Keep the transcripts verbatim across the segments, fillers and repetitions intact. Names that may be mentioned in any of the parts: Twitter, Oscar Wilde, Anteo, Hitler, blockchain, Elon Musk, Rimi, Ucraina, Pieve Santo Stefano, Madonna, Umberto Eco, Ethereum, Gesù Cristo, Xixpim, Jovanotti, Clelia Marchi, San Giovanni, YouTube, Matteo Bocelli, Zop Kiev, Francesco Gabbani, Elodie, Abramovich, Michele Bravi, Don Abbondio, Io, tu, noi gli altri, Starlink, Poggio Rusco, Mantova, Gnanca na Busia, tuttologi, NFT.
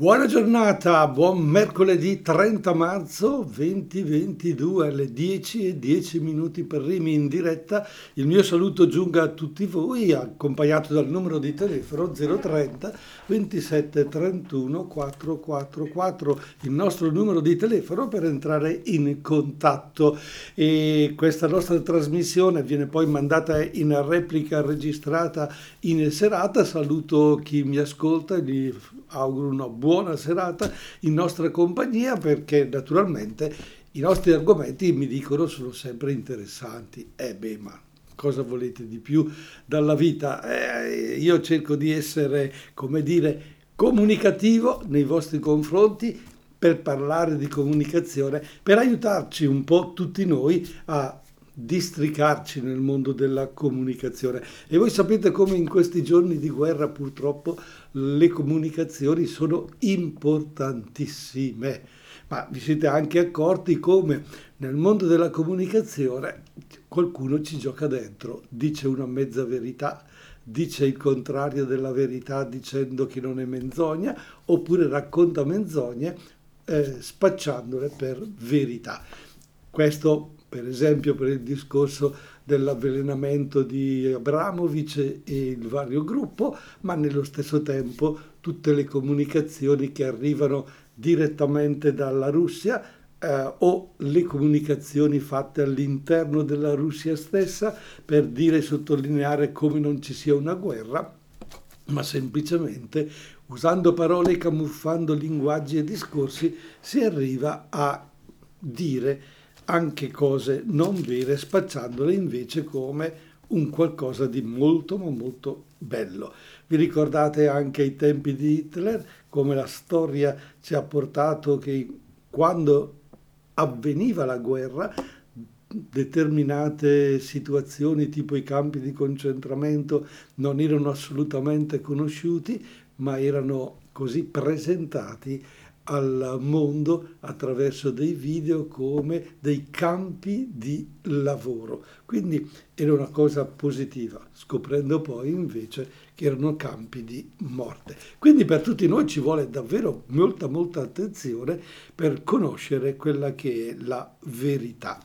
Buona giornata, buon mercoledì trenta marzo duemilaventidue alle dieci e dieci minuti per Rimi in diretta. Il mio saluto giunga a tutti voi, accompagnato dal numero di telefono zero trenta ventisette trentuno quattrocentoquarantaquattro, il nostro numero di telefono per entrare in contatto. E questa nostra trasmissione viene poi mandata in replica registrata in serata. Saluto chi mi ascolta e gli auguro una buona Buona serata in nostra compagnia, perché naturalmente i nostri argomenti, mi dicono, sono sempre interessanti. Eh beh, ma cosa volete di più dalla vita? Eh, io cerco di essere, come dire, comunicativo nei vostri confronti, per parlare di comunicazione, per aiutarci un po' tutti noi a districarci nel mondo della comunicazione. E voi sapete come in questi giorni di guerra purtroppo le comunicazioni sono importantissime, ma vi siete anche accorti come nel mondo della comunicazione qualcuno ci gioca dentro, dice una mezza verità, dice il contrario della verità dicendo che non è menzogna, oppure racconta menzogne eh, spacciandole per verità. Questo per esempio per il discorso dell'avvelenamento di Abramovich e il vario gruppo, ma nello stesso tempo tutte le comunicazioni che arrivano direttamente dalla Russia eh, o le comunicazioni fatte all'interno della Russia stessa per dire e sottolineare come non ci sia una guerra, ma semplicemente usando parole e camuffando linguaggi e discorsi si arriva a dire anche cose non vere, spacciandole invece come un qualcosa di molto ma molto bello. Vi ricordate anche i tempi di Hitler, come la storia ci ha portato che quando avveniva la guerra determinate situazioni tipo i campi di concentramento non erano assolutamente conosciuti, ma erano così presentati al mondo attraverso dei video come dei campi di lavoro. Quindi era una cosa positiva, scoprendo poi invece che erano campi di morte. Quindi per tutti noi ci vuole davvero molta molta attenzione per conoscere quella che è la verità.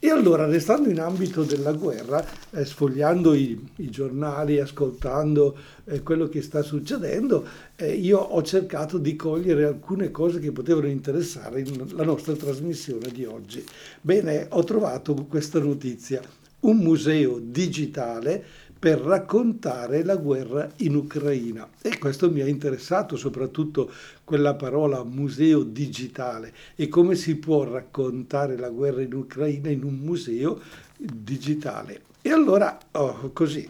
E allora, restando in ambito della guerra, eh, sfogliando i, i giornali, ascoltando eh, quello che sta succedendo, eh, io ho cercato di cogliere alcune cose che potevano interessare in la nostra trasmissione di oggi. Bene, ho trovato questa notizia: un museo digitale per raccontare la guerra in Ucraina. E questo mi ha interessato, soprattutto quella parola museo digitale, e come si può raccontare la guerra in Ucraina in un museo digitale. E allora, oh, così,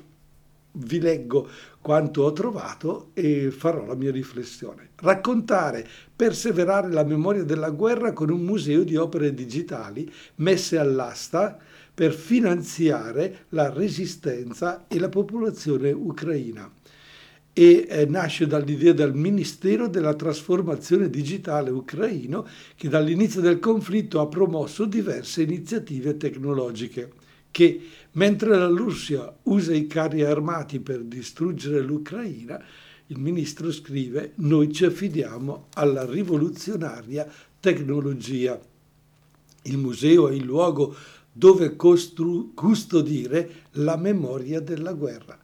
vi leggo quanto ho trovato e farò la mia riflessione. Raccontare, perseverare la memoria della guerra con un museo di opere digitali messe all'asta per finanziare la resistenza e la popolazione ucraina. E eh, nasce dall'idea del Ministero della Trasformazione Digitale ucraino, che dall'inizio del conflitto ha promosso diverse iniziative tecnologiche che, mentre la Russia usa i carri armati per distruggere l'Ucraina, il ministro scrive: noi ci affidiamo alla rivoluzionaria tecnologia. Il museo è il luogo dove costru- custodire la memoria della guerra.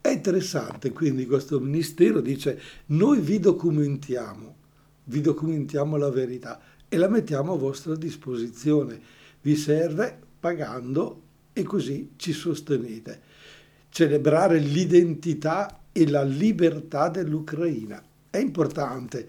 È interessante, quindi, questo ministero dice: noi vi documentiamo, vi documentiamo la verità e la mettiamo a vostra disposizione. Vi serve pagando e così ci sostenete. Celebrare l'identità e la libertà dell'Ucraina. È importante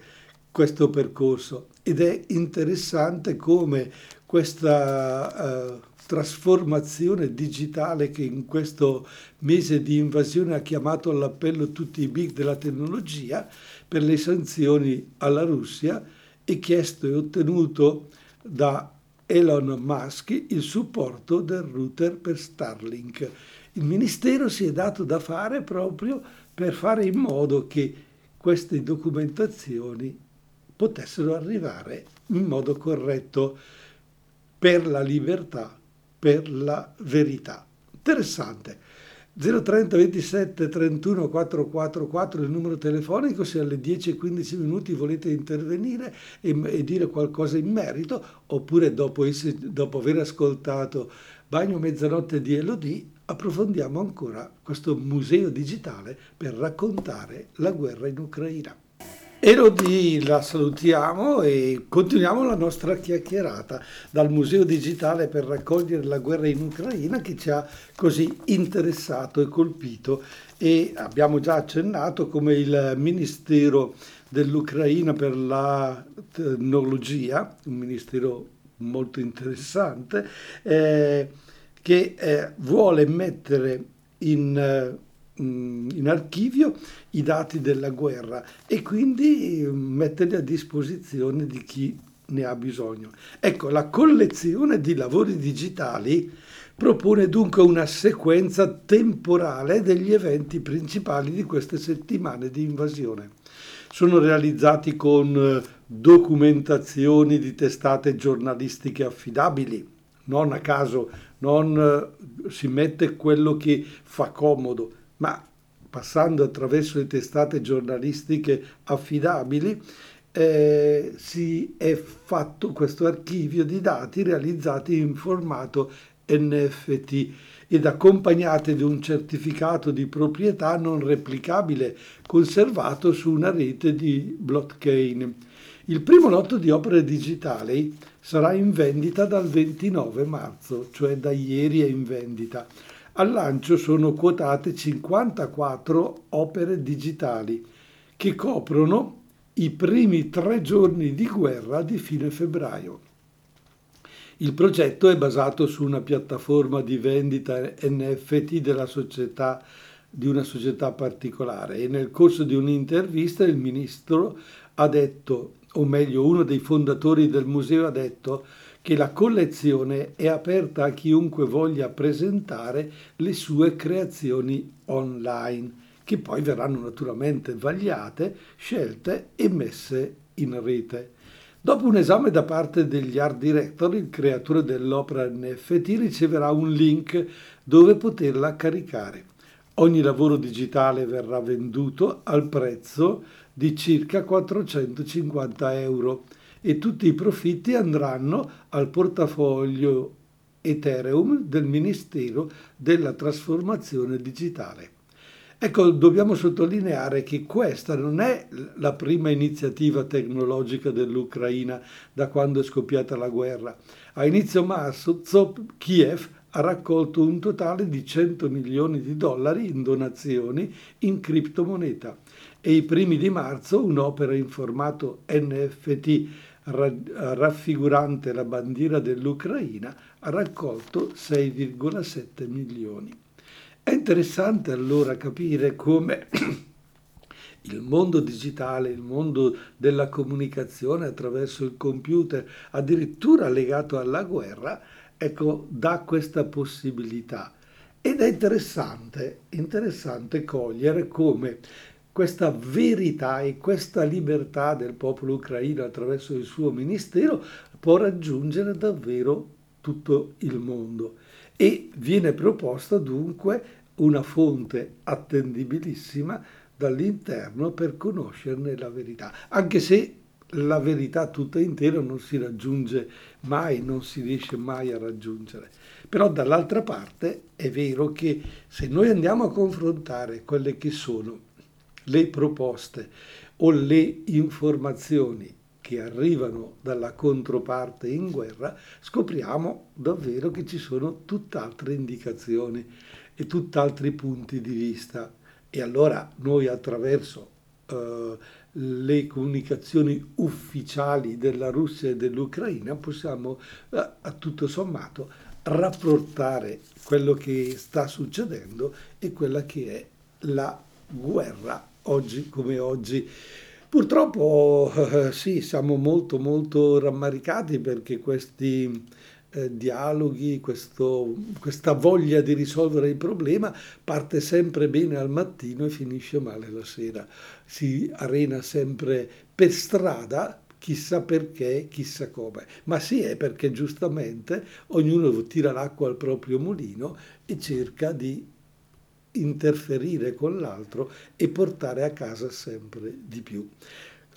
questo percorso ed è interessante come questa uh, trasformazione digitale, che in questo mese di invasione ha chiamato all'appello tutti i big della tecnologia per le sanzioni alla Russia, e chiesto e ottenuto da Elon Musk il supporto del router per Starlink. Il ministero si è dato da fare proprio per fare in modo che queste documentazioni potessero arrivare in modo corretto, per la libertà, per la verità. Interessante. zero trenta ventisette trentuno quattrocentoquarantaquattro il numero telefonico, se alle dieci e quindici minuti volete intervenire e, e dire qualcosa in merito, oppure dopo, essere, dopo aver ascoltato Bagno Mezzanotte di Elodie approfondiamo ancora questo museo digitale per raccontare la guerra in Ucraina. Elodie, la salutiamo e continuiamo la nostra chiacchierata dal Museo Digitale per raccogliere la guerra in Ucraina che ci ha così interessato e colpito, e abbiamo già accennato come il Ministero dell'Ucraina per la Tecnologia, un ministero molto interessante, eh, che eh, vuole mettere in... Eh, in archivio i dati della guerra e quindi metterli a disposizione di chi ne ha bisogno. Ecco, la collezione di lavori digitali propone dunque una sequenza temporale degli eventi principali di queste settimane di invasione. Sono realizzati con documentazioni di testate giornalistiche affidabili, non a caso, non si mette quello che fa comodo, ma passando attraverso le testate giornalistiche affidabili eh, si è fatto questo archivio di dati realizzati in formato N F T ed accompagnati di un certificato di proprietà non replicabile conservato su una rete di blockchain. Il primo lotto di opere digitali sarà in vendita dal ventinove marzo, cioè da ieri è in vendita. Al lancio sono quotate cinquantaquattro opere digitali che coprono i primi tre giorni di guerra di fine febbraio. Il progetto è basato su una piattaforma di vendita N F T della società, di una società particolare, e nel corso di un'intervista il ministro ha detto, o meglio uno dei fondatori del museo ha detto, che la collezione è aperta a chiunque voglia presentare le sue creazioni online, che poi verranno naturalmente vagliate, scelte e messe in rete. Dopo un esame da parte degli art director, il creatore dell'opera N F T riceverà un link dove poterla caricare. Ogni lavoro digitale verrà venduto al prezzo di circa quattrocentocinquanta euro. E tutti i profitti andranno al portafoglio Ethereum del Ministero della Trasformazione Digitale. Ecco, dobbiamo sottolineare che questa non è la prima iniziativa tecnologica dell'Ucraina da quando è scoppiata la guerra. A inizio marzo, Zop Kiev ha raccolto un totale di cento milioni di dollari in donazioni in criptomoneta e i primi di marzo un'opera in formato N F T raffigurante la bandiera dell'Ucraina ha raccolto sei virgola sette milioni. È interessante allora capire come il mondo digitale, il mondo della comunicazione attraverso il computer, addirittura legato alla guerra, ecco, dà questa possibilità. Ed è interessante, interessante cogliere come questa verità e questa libertà del popolo ucraino attraverso il suo ministero può raggiungere davvero tutto il mondo. E viene proposta dunque una fonte attendibilissima dall'interno per conoscerne la verità, anche se la verità tutta intera non si raggiunge mai, non si riesce mai a raggiungere. Però dall'altra parte è vero che se noi andiamo a confrontare quelle che sono le proposte o le informazioni che arrivano dalla controparte in guerra, scopriamo davvero che ci sono tutt'altre indicazioni e tutt'altri punti di vista. E allora noi attraverso eh, le comunicazioni ufficiali della Russia e dell'Ucraina possiamo eh, a tutto sommato rapportare quello che sta succedendo e quella che è la guerra oggi come oggi. Purtroppo eh, sì, siamo molto molto rammaricati perché questi eh, dialoghi, questo, questa voglia di risolvere il problema parte sempre bene al mattino e finisce male la sera. Si arena sempre per strada, chissà perché, chissà come. Ma sì, è perché giustamente ognuno tira l'acqua al proprio mulino e cerca di interferire con l'altro e portare a casa sempre di più.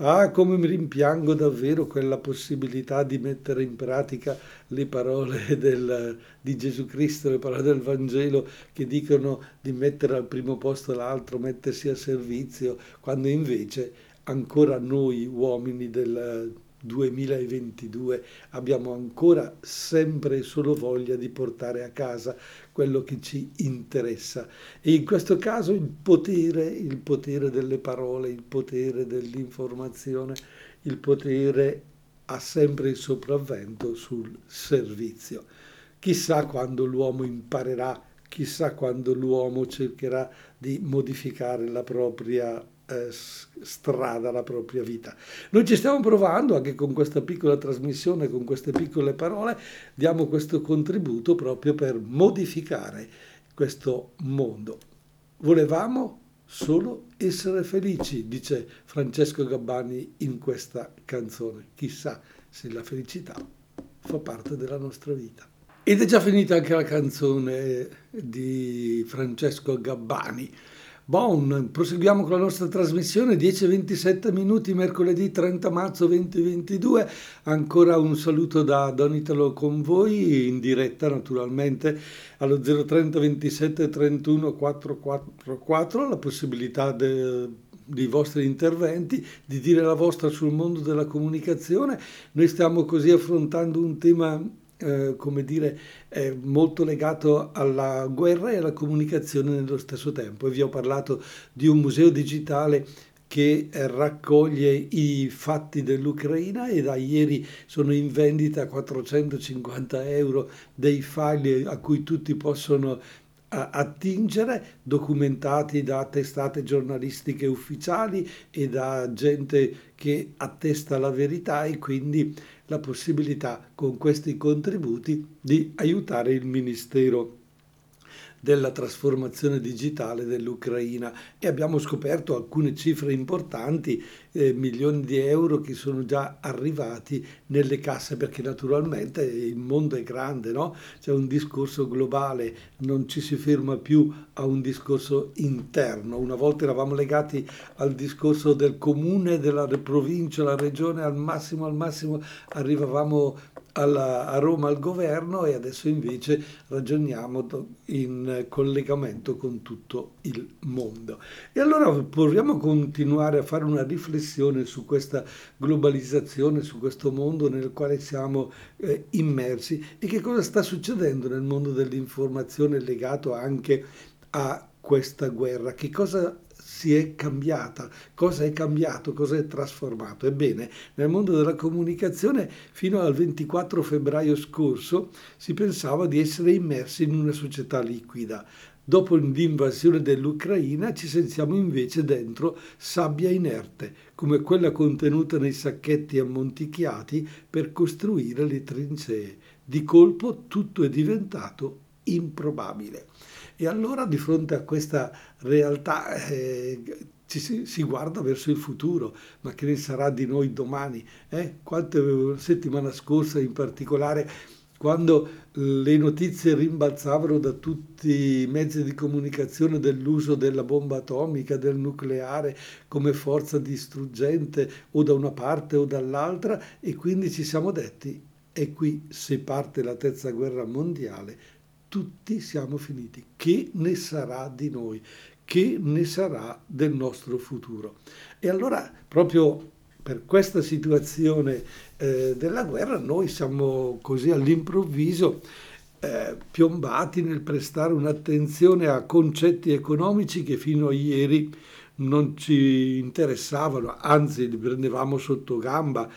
Ah, come mi rimpiango davvero quella possibilità di mettere in pratica le parole del, di Gesù Cristo, le parole del Vangelo che dicono di mettere al primo posto l'altro, mettersi a servizio, quando invece ancora noi uomini del duemilaventidue abbiamo ancora sempre e solo voglia di portare a casa quello che ci interessa, e in questo caso il potere, il potere delle parole, il potere dell'informazione, il potere ha sempre il sopravvento sul servizio. Chissà quando l'uomo imparerà, chissà quando l'uomo cercherà di modificare la propria strada, la propria vita. Noi ci stiamo provando anche con questa piccola trasmissione, con queste piccole parole, diamo questo contributo proprio per modificare questo mondo. Volevamo solo essere felici, dice Francesco Gabbani in questa canzone. Chissà se la felicità fa parte della nostra vita. Ed è già finita anche la canzone di Francesco Gabbani. Bon, proseguiamo con la nostra trasmissione, dieci e ventisette minuti, mercoledì trenta marzo duemilaventidue. Ancora un saluto da Don Italo con voi, in diretta naturalmente, allo zero trenta ventisette trentuno quattrocentoquarantaquattro, la possibilità de, dei vostri interventi, di dire la vostra sul mondo della comunicazione. Noi stiamo così affrontando un tema Eh, come dire, eh, molto legato alla guerra e alla comunicazione nello stesso tempo, e vi ho parlato di un museo digitale che raccoglie i fatti dell'Ucraina, e da ieri sono in vendita quattrocentocinquanta euro dei file a cui tutti possono attingere, documentati da testate giornalistiche ufficiali e da gente che attesta la verità, e quindi la possibilità con questi contributi di aiutare il Ministero della trasformazione digitale dell'Ucraina, e abbiamo scoperto alcune cifre importanti, eh, milioni di euro che sono già arrivati nelle casse, perché naturalmente il mondo è grande, no? C'è un discorso globale, non ci si ferma più a un discorso interno. Una volta eravamo legati al discorso del comune, della provincia, la regione, al massimo, al massimo arrivavamo Alla, a Roma al governo, e adesso invece ragioniamo in collegamento con tutto il mondo. E allora proviamo a continuare a fare una riflessione su questa globalizzazione, su questo mondo nel quale siamo eh, immersi, e che cosa sta succedendo nel mondo dell'informazione legato anche a questa guerra. Che cosa si è cambiata, cosa è cambiato, cosa è trasformato? Ebbene, nel mondo della comunicazione fino al ventiquattro febbraio scorso si pensava di essere immersi in una società liquida. Dopo l'invasione dell'Ucraina ci sentiamo invece dentro sabbia inerte, come quella contenuta nei sacchetti ammonticchiati per costruire le trincee. Di colpo tutto è diventato improbabile. E allora di fronte a questa realtà eh, ci si, si guarda verso il futuro, ma che ne sarà di noi domani? Eh? Quante settimana scorsa in particolare, quando le notizie rimbalzavano da tutti i mezzi di comunicazione dell'uso della bomba atomica, del nucleare come forza distruggente o da una parte o dall'altra, e quindi ci siamo detti, e qui se parte la terza guerra mondiale, tutti siamo finiti. Che ne sarà di noi? Che ne sarà del nostro futuro? E allora, proprio per questa situazione eh, della guerra, noi siamo così all'improvviso eh, piombati nel prestare un'attenzione a concetti economici che fino a ieri non ci interessavano, anzi li prendevamo sotto gamba.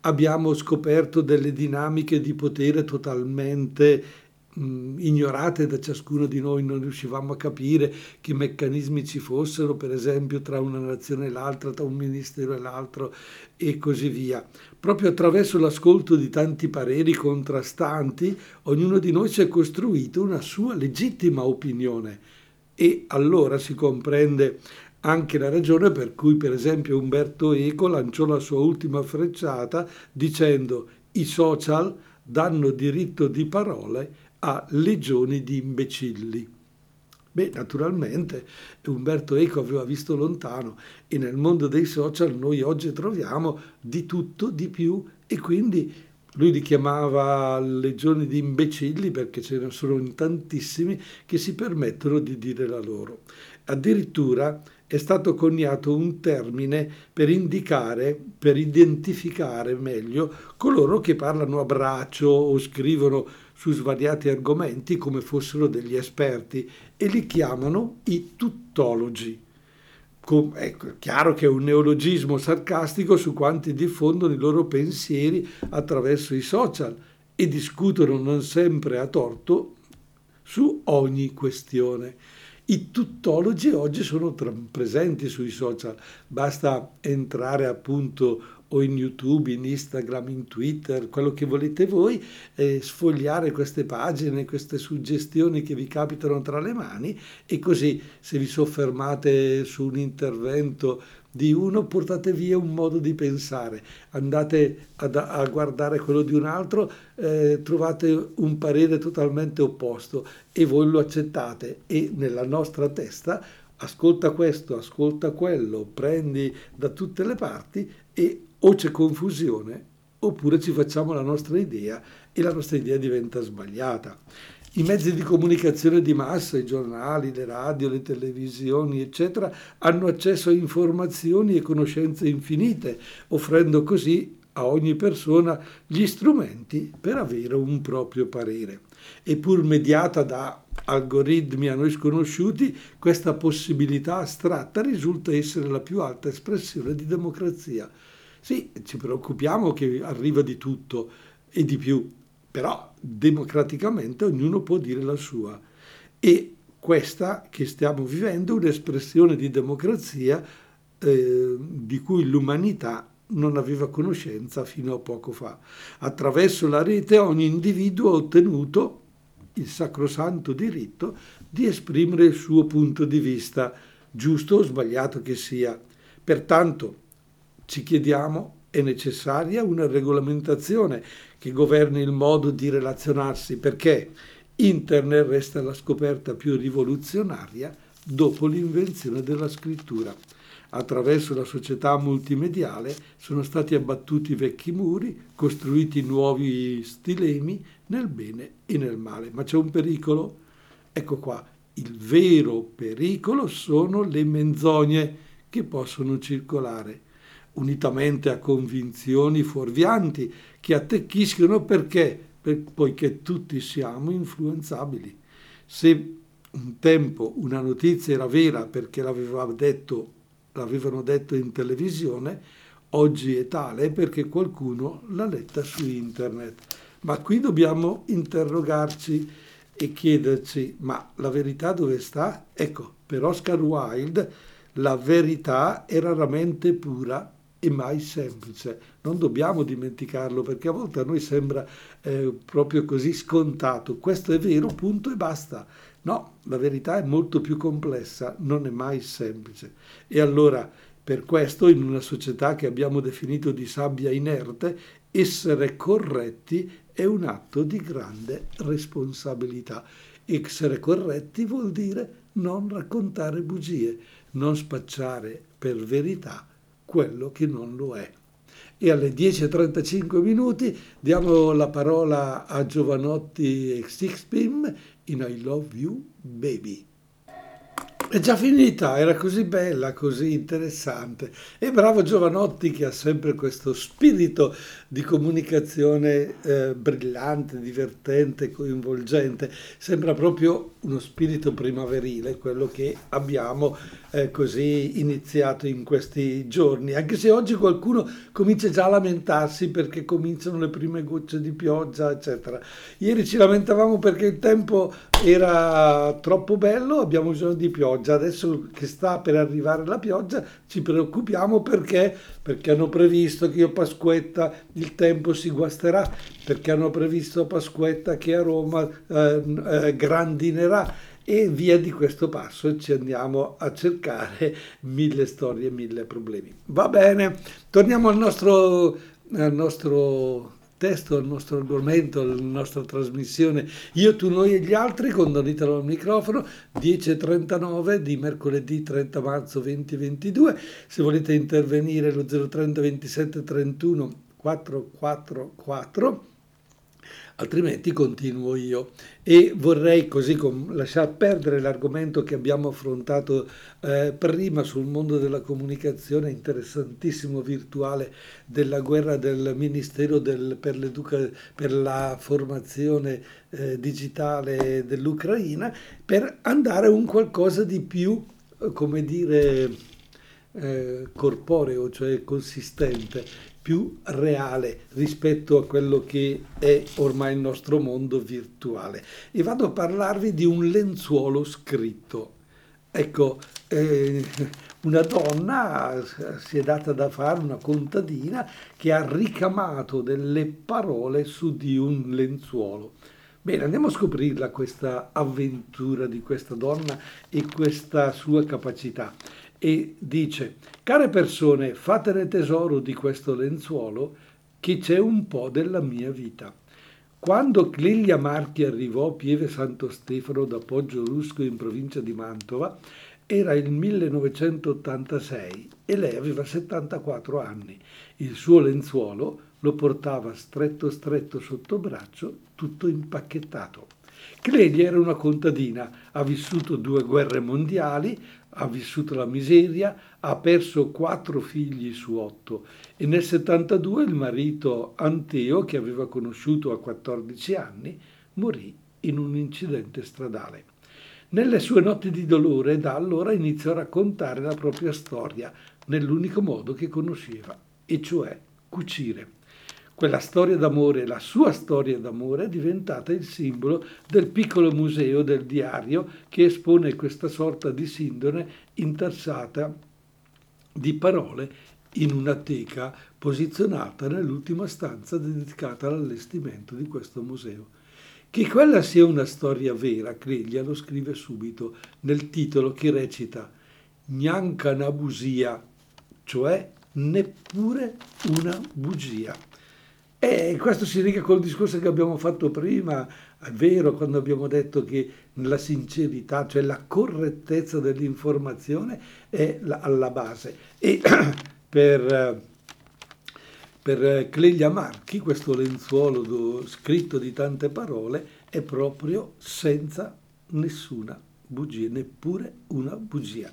Abbiamo scoperto delle dinamiche di potere totalmente ignorate da ciascuno di noi, non riuscivamo a capire che meccanismi ci fossero, per esempio tra una nazione e l'altra, tra un ministero e l'altro e così via. Proprio attraverso l'ascolto di tanti pareri contrastanti, ognuno di noi si è costruito una sua legittima opinione, e allora si comprende anche la ragione per cui, per esempio, Umberto Eco lanciò la sua ultima frecciata dicendo: i social danno diritto di parole a legioni di imbecilli. Beh, naturalmente Umberto Eco aveva visto lontano e nel mondo dei social noi oggi troviamo di tutto, di più, e quindi lui li chiamava legioni di imbecilli, perché ce ne sono tantissimi che si permettono di dire la loro. Addirittura è stato coniato un termine per indicare, per identificare meglio coloro che parlano a braccio o scrivono su svariati argomenti come fossero degli esperti, e li chiamano i tuttologi. Com- ecco, è chiaro che è un neologismo sarcastico su quanti diffondono i loro pensieri attraverso i social e discutono, non sempre a torto, su ogni questione. I tuttologi oggi sono tra- presenti sui social, basta entrare appunto o in YouTube, in Instagram, in Twitter, quello che volete voi, eh, sfogliare queste pagine, queste suggestioni che vi capitano tra le mani, e così se vi soffermate su un intervento di uno portate via un modo di pensare, andate ad, a guardare quello di un altro, eh, trovate un parere totalmente opposto e voi lo accettate, e nella nostra testa ascolta questo, ascolta quello, prendi da tutte le parti, e o c'è confusione oppure ci facciamo la nostra idea e la nostra idea diventa sbagliata. I mezzi di comunicazione di massa, i giornali, le radio, le televisioni, eccetera, hanno accesso a informazioni e conoscenze infinite, offrendo così a ogni persona gli strumenti per avere un proprio parere. E pur mediata da algoritmi a noi sconosciuti, questa possibilità astratta risulta essere la più alta espressione di democrazia. Sì, ci preoccupiamo che arriva di tutto e di più, però democraticamente ognuno può dire la sua, e questa che stiamo vivendo è un'espressione di democrazia eh, di cui l'umanità non aveva conoscenza fino a poco fa. Attraverso la rete ogni individuo ha ottenuto il sacrosanto diritto di esprimere il suo punto di vista, giusto o sbagliato che sia. Pertanto ci chiediamo: è necessaria una regolamentazione che governi il modo di relazionarsi, perché Internet resta la scoperta più rivoluzionaria dopo l'invenzione della scrittura. Attraverso la società multimediale sono stati abbattuti vecchi muri, costruiti nuovi stilemi nel bene e nel male. Ma c'è un pericolo? Ecco qua, il vero pericolo sono le menzogne che possono circolare, unitamente a convinzioni fuorvianti che attecchiscono perché, per, poiché tutti siamo influenzabili. Se un tempo una notizia era vera perché l'aveva detto, l'avevano detto in televisione, oggi è tale perché qualcuno l'ha letta su internet. Ma qui dobbiamo interrogarci e chiederci: ma la verità dove sta? Ecco, per Oscar Wilde la verità è raramente pura e mai semplice. Non dobbiamo dimenticarlo, perché a volte a noi sembra eh, proprio così scontato. Questo è vero, punto e basta. No, la verità è molto più complessa, non è mai semplice. E allora, per questo, in una società che abbiamo definito di sabbia inerte, essere corretti è un atto di grande responsabilità. Essere corretti vuol dire non raccontare bugie, non spacciare per verità quello che non lo è. E alle dieci e trentacinque minuti diamo la parola a Jovanotti e Xixpim in I Love You Baby. È già finita, era così bella, così interessante. E bravo Jovanotti, che ha sempre questo spirito di comunicazione eh, brillante, divertente, coinvolgente. Sembra proprio uno spirito primaverile quello che abbiamo eh, così iniziato in questi giorni, anche se oggi qualcuno comincia già a lamentarsi perché cominciano le prime gocce di pioggia, eccetera. Ieri ci lamentavamo perché il tempo era troppo bello, abbiamo bisogno di pioggia. Adesso che sta per arrivare la pioggia ci preoccupiamo perché perché hanno previsto che a Pasquetta il tempo si guasterà, perché hanno previsto a Pasquetta che a Roma eh, eh, grandinerà, e via di questo passo ci andiamo a cercare mille storie, mille problemi. Va bene, torniamo al nostro, al nostro testo al nostro argomento, alla nostra trasmissione Io, tu, noi e gli altri, con Don Italo al microfono, dieci e trentanove di mercoledì trenta marzo duemilaventidue. Se volete intervenire, lo zero trenta ventisette trentuno quattrocentoquarantaquattro, altrimenti continuo io. E vorrei così lasciar perdere l'argomento che abbiamo affrontato eh, prima sul mondo della comunicazione interessantissimo virtuale della guerra del Ministero del, per, l'educa, per la formazione eh, digitale dell'Ucraina, per andare a un qualcosa di più, come dire, eh, corporeo, cioè consistente, più reale rispetto a quello che è ormai il nostro mondo virtuale. E vado a parlarvi di un lenzuolo scritto. Ecco, eh, una donna si è data da fare, una contadina, che ha ricamato delle parole su di un lenzuolo. Bene, andiamo a scoprirla questa avventura di questa donna e questa sua capacità. E dice: care persone, fatene tesoro di questo lenzuolo, che c'è un po' della mia vita. Quando Clelia Marchi arrivò a Pieve Santo Stefano da Poggio Rusco in provincia di Mantova, era il millenovecentottantasei e lei aveva settantaquattro anni. Il suo lenzuolo lo portava stretto stretto sotto braccio, tutto impacchettato. Clelia era una contadina, ha vissuto due guerre mondiali, ha vissuto la miseria, ha perso quattro figli su otto e nel settantadue il marito Anteo, che aveva conosciuto a quattordici anni, morì in un incidente stradale. Nelle sue notti di dolore da allora iniziò a raccontare la propria storia nell'unico modo che conosceva, e cioè cucire. Quella storia d'amore, la sua storia d'amore, è diventata il simbolo del piccolo museo del diario che espone questa sorta di sindone intarsata di parole in una teca posizionata nell'ultima stanza dedicata all'allestimento di questo museo. Che quella sia una storia vera, Clelia lo scrive subito nel titolo che recita Gnanca na Busia, cioè neppure una bugia. E questo si lega col discorso che abbiamo fatto prima, è vero, quando abbiamo detto che la sincerità, cioè la correttezza dell'informazione, è la, alla base. E per, per Clelia Marchi questo lenzuolo do, scritto di tante parole è proprio senza nessuna bugia, neppure una bugia.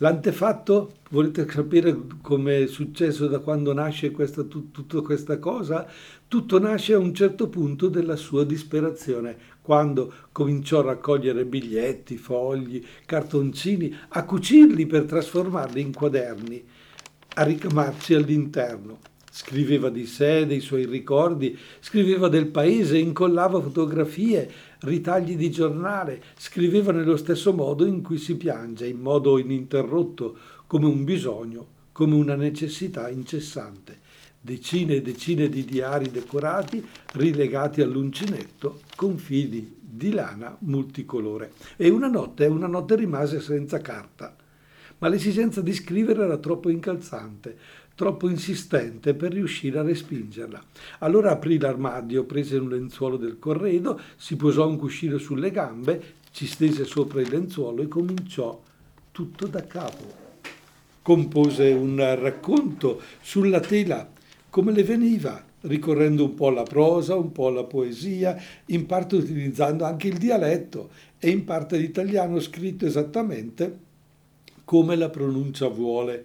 L'antefatto, volete sapere come è successo, da quando nasce questa, tut, tutta questa cosa? Tutto nasce a un certo punto della sua disperazione, quando cominciò a raccogliere biglietti, fogli, cartoncini, a cucirli per trasformarli in quaderni, a ricamarci all'interno. Scriveva di sé, dei suoi ricordi, scriveva del paese, incollava fotografie, ritagli di giornale, scriveva nello stesso modo in cui si piange, in modo ininterrotto, come un bisogno, come una necessità incessante. Decine e decine di diari decorati, rilegati all'uncinetto, con fili di lana multicolore. E una notte, una notte rimase senza carta. Ma l'esigenza di scrivere era troppo incalzante, troppo insistente per riuscire a respingerla. Allora aprì l'armadio, prese un lenzuolo del corredo, si posò un cuscino sulle gambe, ci stese sopra il lenzuolo e cominciò tutto da capo. Compose un racconto sulla tela, come le veniva, ricorrendo un po' alla prosa, un po' alla poesia, in parte utilizzando anche il dialetto e in parte l'italiano scritto esattamente come la pronuncia vuole,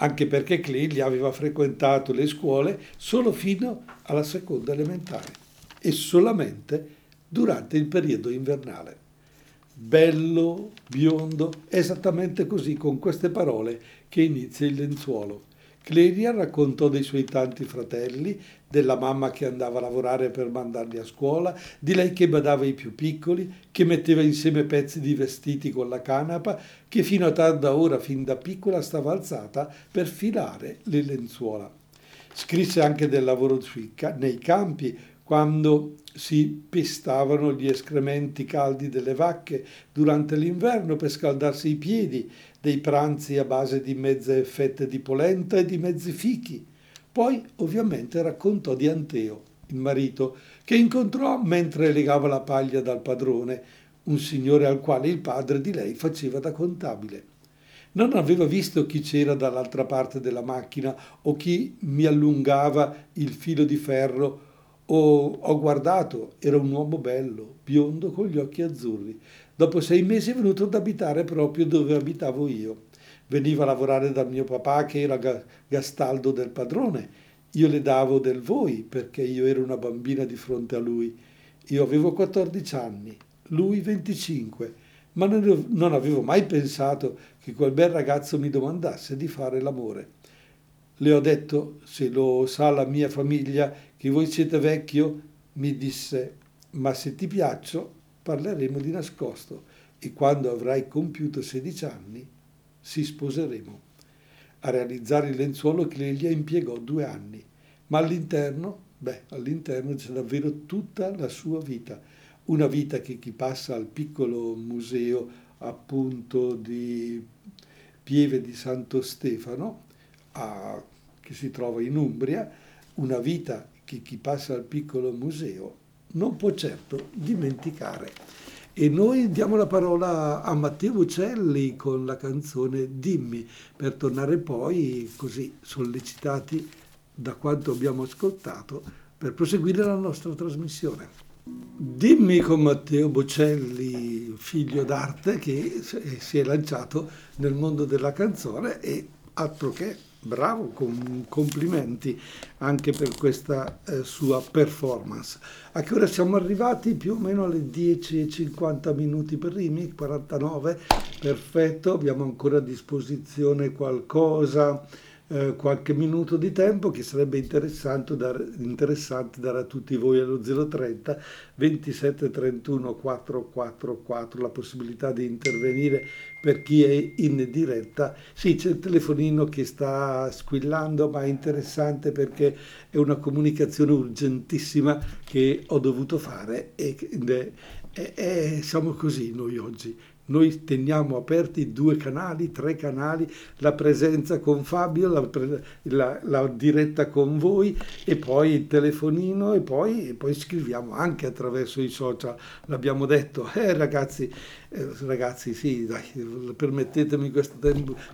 anche perché Clelia aveva frequentato le scuole solo fino alla seconda elementare e solamente durante il periodo invernale. Bello, biondo, esattamente così, con queste parole che inizia il lenzuolo. Clelia raccontò dei suoi tanti fratelli, della mamma che andava a lavorare per mandarli a scuola, di lei che badava i più piccoli, che metteva insieme pezzi di vestiti con la canapa, che fino a tarda ora, fin da piccola, stava alzata per filare le lenzuola. Scrisse anche del lavoro nei campi, quando si pestavano gli escrementi caldi delle vacche durante l'inverno per scaldarsi i piedi, dei pranzi a base di mezze fette di polenta e di mezzi fichi. Poi ovviamente raccontò di Anteo, il marito, che incontrò mentre legava la paglia dal padrone, un signore al quale il padre di lei faceva da contabile. Non aveva visto chi c'era dall'altra parte della macchina o chi mi allungava il filo di ferro. Oh, ho guardato, era un uomo bello, biondo, con gli occhi azzurri. Dopo sei mesi è venuto ad abitare proprio dove abitavo io. Veniva a lavorare da mio papà, che era gastaldo del padrone. Io le davo del voi, perché io ero una bambina di fronte a lui. Io avevo quattordici anni, lui venticinque, ma non avevo mai pensato che quel bel ragazzo mi domandasse di fare l'amore. Le ho detto, se lo sa la mia famiglia, che voi siete vecchio, mi disse, ma se ti piaccio parleremo di nascosto e quando avrai compiuto sedici anni si sposeremo. A realizzare il lenzuolo Clelia impiegò due anni, ma all'interno, beh, all'interno c'è davvero tutta la sua vita, una vita che chi passa al piccolo museo appunto di Pieve di Santo Stefano, a, che si trova in Umbria, una vita che chi passa al piccolo museo non può certo dimenticare. E noi diamo la parola a Matteo Bocelli con la canzone Dimmi, per tornare poi, così sollecitati da quanto abbiamo ascoltato, per proseguire la nostra trasmissione. Dimmi con Matteo Bocelli, figlio d'arte, che si è lanciato nel mondo della canzone, e altro che bravo, complimenti anche per questa eh, sua performance. A che ora siamo arrivati? Più o meno alle dieci e cinquanta minuti per Rimi, quarantanove, perfetto, abbiamo ancora a disposizione qualcosa, eh, qualche minuto di tempo che sarebbe interessante dare, interessante dare a tutti voi allo zero trenta ventisette trentuno quattrocentoquarantaquattro la possibilità di intervenire. Per chi è in diretta, sì, c'è il telefonino che sta squillando, ma è interessante perché è una comunicazione urgentissima che ho dovuto fare e, e, e siamo così noi oggi. Noi teniamo aperti due canali, tre canali, la presenza con Fabio, la, la, la diretta con voi e poi il telefonino e poi, e poi scriviamo anche attraverso i social, l'abbiamo detto. Eh ragazzi, eh, ragazzi sì, dai, permettetemi questa,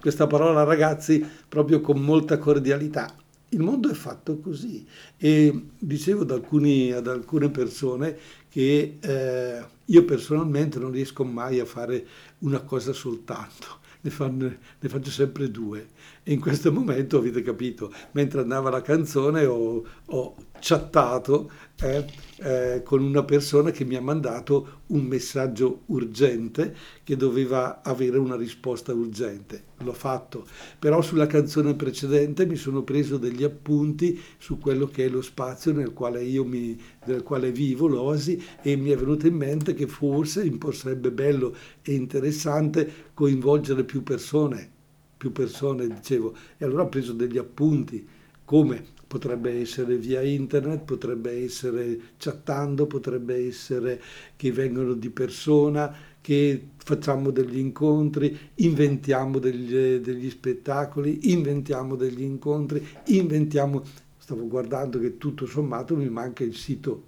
questa parola ragazzi, proprio con molta cordialità. Il mondo è fatto così e dicevo ad, alcuni, ad alcune persone che eh, io personalmente non riesco mai a fare una cosa soltanto, ne, fanno, ne faccio sempre due e in questo momento avete capito, mentre andava la canzone ho, ho chattato eh, eh, con una persona che mi ha mandato un messaggio urgente che doveva avere una risposta urgente. L'ho fatto, però sulla canzone precedente mi sono preso degli appunti su quello che è lo spazio nel quale io mi, nel quale vivo, l'Oasi, e mi è venuto in mente che forse sarebbe bello e interessante coinvolgere più persone, più persone dicevo, e allora ho preso degli appunti, come potrebbe essere via internet, potrebbe essere chattando, potrebbe essere che vengono di persona, che facciamo degli incontri, inventiamo degli, degli spettacoli, inventiamo degli incontri, inventiamo... Stavo guardando che tutto sommato mi manca il sito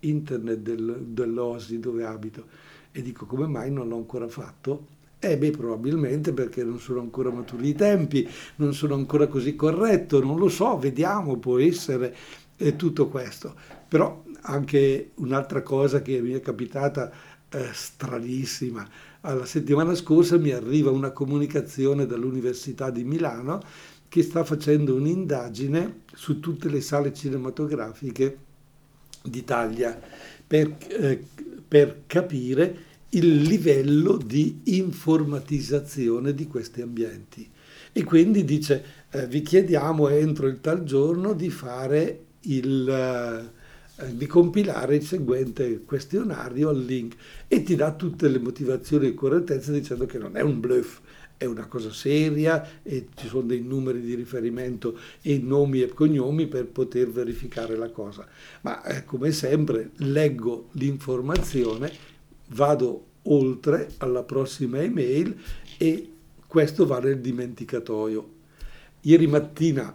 internet del, dell'Oasi dove abito e dico come mai non l'ho ancora fatto? Eh beh, probabilmente perché non sono ancora maturi i tempi, non sono ancora così corretto, non lo so, vediamo, può essere eh, tutto questo. Però anche un'altra cosa che mi è capitata... Eh, stranissima. Alla settimana scorsa mi arriva una comunicazione dall'Università di Milano che sta facendo un'indagine su tutte le sale cinematografiche d'Italia per, eh, per capire il livello di informatizzazione di questi ambienti. E quindi dice eh, vi chiediamo entro il tal giorno di fare il... Eh, di compilare il seguente questionario al link e ti dà tutte le motivazioni e correttezze dicendo che non è un bluff, è una cosa seria e ci sono dei numeri di riferimento e nomi e cognomi per poter verificare la cosa. Ma eh, come sempre leggo l'informazione, vado oltre alla prossima email e questo va nel dimenticatoio. Ieri mattina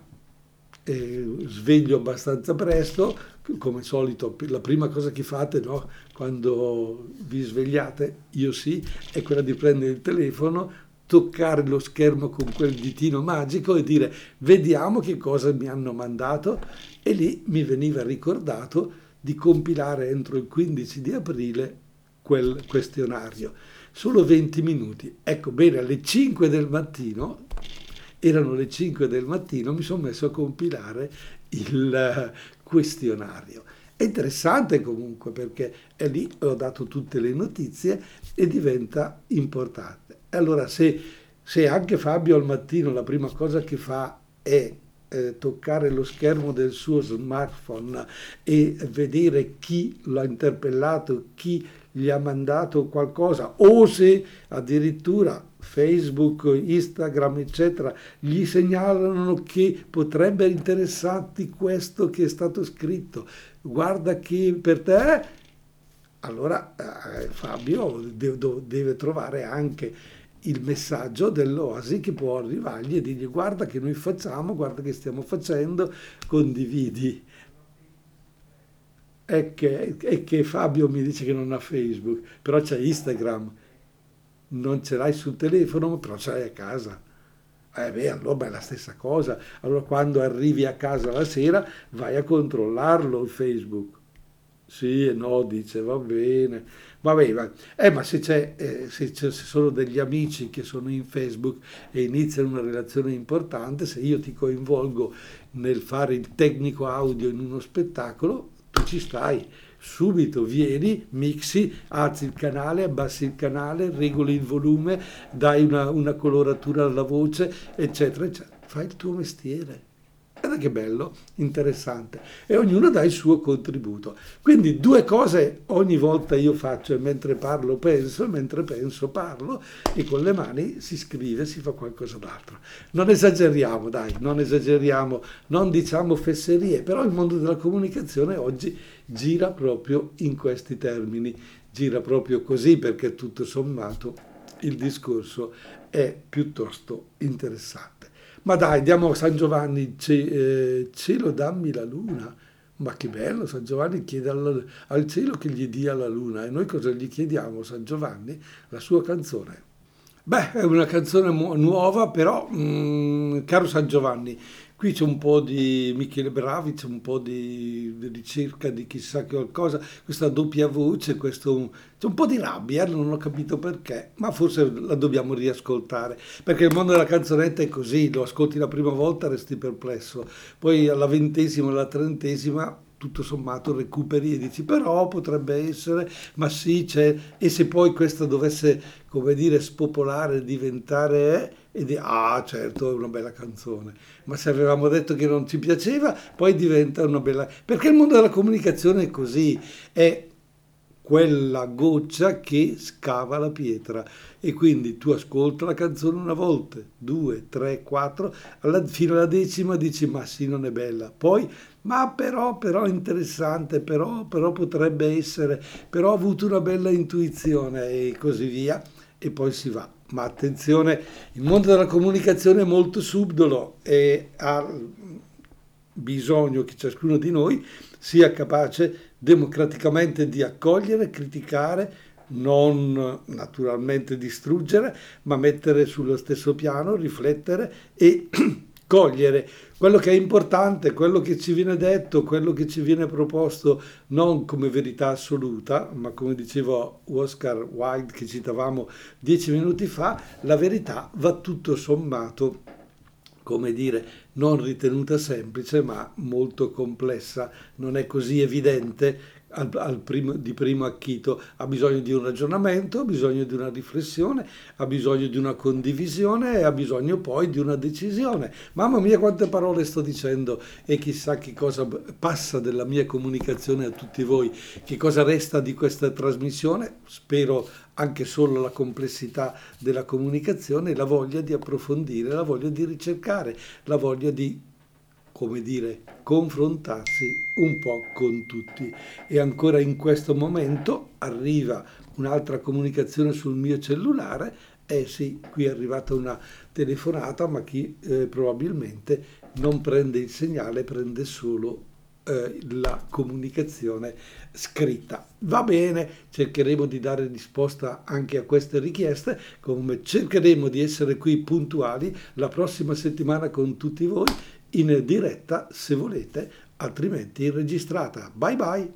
eh, sveglio abbastanza presto, come al solito la prima cosa che fate, no, quando vi svegliate, io sì, è quella di prendere il telefono, toccare lo schermo con quel ditino magico e dire vediamo che cosa mi hanno mandato, e lì mi veniva ricordato di compilare entro il quindici di aprile quel questionario. Solo venti minuti. Ecco, bene, alle cinque del mattino, erano le cinque del mattino, mi sono messo a compilare il questionario. È interessante comunque, perché è lì ho dato tutte le notizie e diventa importante. Allora, se, se anche Fabio al mattino la prima cosa che fa è eh, toccare lo schermo del suo smartphone e vedere chi l'ha interpellato, chi gli ha mandato qualcosa, o se addirittura Facebook, Instagram, eccetera, gli segnalano che potrebbe interessarti questo che è stato scritto, guarda che per te, allora eh, Fabio deve, deve trovare anche il messaggio dell'oasi che può arrivargli e dirgli guarda che noi facciamo, guarda che stiamo facendo, condividi. È che, è che Fabio mi dice che non ha Facebook, però c'è Instagram, non ce l'hai sul telefono, però ce l'hai a casa. Eh beh, allora è la stessa cosa. Allora quando arrivi a casa la sera vai a controllarlo il Facebook. Sì e no, dice, va bene. Va bene, eh, ma se c'è, eh, se c'è se sono degli amici che sono in Facebook e iniziano una relazione importante, se io ti coinvolgo nel fare il tecnico audio in uno spettacolo, ci stai, subito vieni, mixi, alzi il canale, abbassi il canale, regoli il volume, dai una, una coloratura alla voce, eccetera, eccetera. Fai il tuo mestiere. Guarda che bello, interessante. E ognuno dà il suo contributo. Quindi due cose ogni volta io faccio, e mentre parlo penso, e mentre penso parlo, e con le mani si scrive, si fa qualcosa d'altro. Non esageriamo, dai, non esageriamo, non diciamo fesserie, però il mondo della comunicazione oggi gira proprio in questi termini, gira proprio così, perché tutto sommato il discorso è piuttosto interessante. Ma dai, andiamo a San Giovanni, ce, eh, cielo dammi la luna. Ma che bello, San Giovanni chiede al, al cielo che gli dia la luna. E noi cosa gli chiediamo, San Giovanni? La sua canzone. Beh, è una canzone mu- nuova, però, mh, caro San Giovanni, qui c'è un po' di Michele Bravi, c'è un po' di ricerca di chissà che qualcosa, questa doppia voce, questo, c'è un po' di rabbia, non ho capito perché, ma forse la dobbiamo riascoltare, perché il mondo della canzonetta è così, lo ascolti la prima volta resti perplesso, poi alla ventesima, alla trentesima, tutto sommato recuperi e dici però potrebbe essere, ma sì c'è, e se poi questa dovesse, come dire, spopolare, diventare... e di ah certo è una bella canzone, ma se avevamo detto che non ci piaceva poi diventa una bella, perché il mondo della comunicazione è così, è quella goccia che scava la pietra, e quindi tu ascolta la canzone una volta, due, tre, quattro, alla, fino alla decima dici ma sì non è bella, poi ma però, però è interessante, però, però potrebbe essere, però ho avuto una bella intuizione e così via, e poi si va. Ma attenzione, il mondo della comunicazione è molto subdolo e ha bisogno che ciascuno di noi sia capace democraticamente di accogliere, criticare, non naturalmente distruggere, ma mettere sullo stesso piano, riflettere e cogliere quello che è importante, quello che ci viene detto, quello che ci viene proposto, non come verità assoluta, ma come dicevo Oscar Wilde che citavamo dieci minuti fa, la verità va tutto sommato, come dire, non ritenuta semplice, ma molto complessa, non è così evidente Al, al primo, di primo acchito, ha bisogno di un ragionamento, ha bisogno di una riflessione, ha bisogno di una condivisione e ha bisogno poi di una decisione. Mamma mia quante parole sto dicendo e chissà che cosa passa della mia comunicazione a tutti voi, che cosa resta di questa trasmissione, spero anche solo la complessità della comunicazione, la voglia di approfondire, la voglia di ricercare, la voglia di, come dire, confrontarsi un po' con tutti. E ancora in questo momento arriva un'altra comunicazione sul mio cellulare, eh sì, qui è arrivata una telefonata, ma chi eh, probabilmente non prende il segnale, prende solo eh, la comunicazione scritta. Va bene, cercheremo di dare risposta anche a queste richieste, come cercheremo di essere qui puntuali la prossima settimana con tutti voi, in diretta se volete, altrimenti registrata. Bye bye!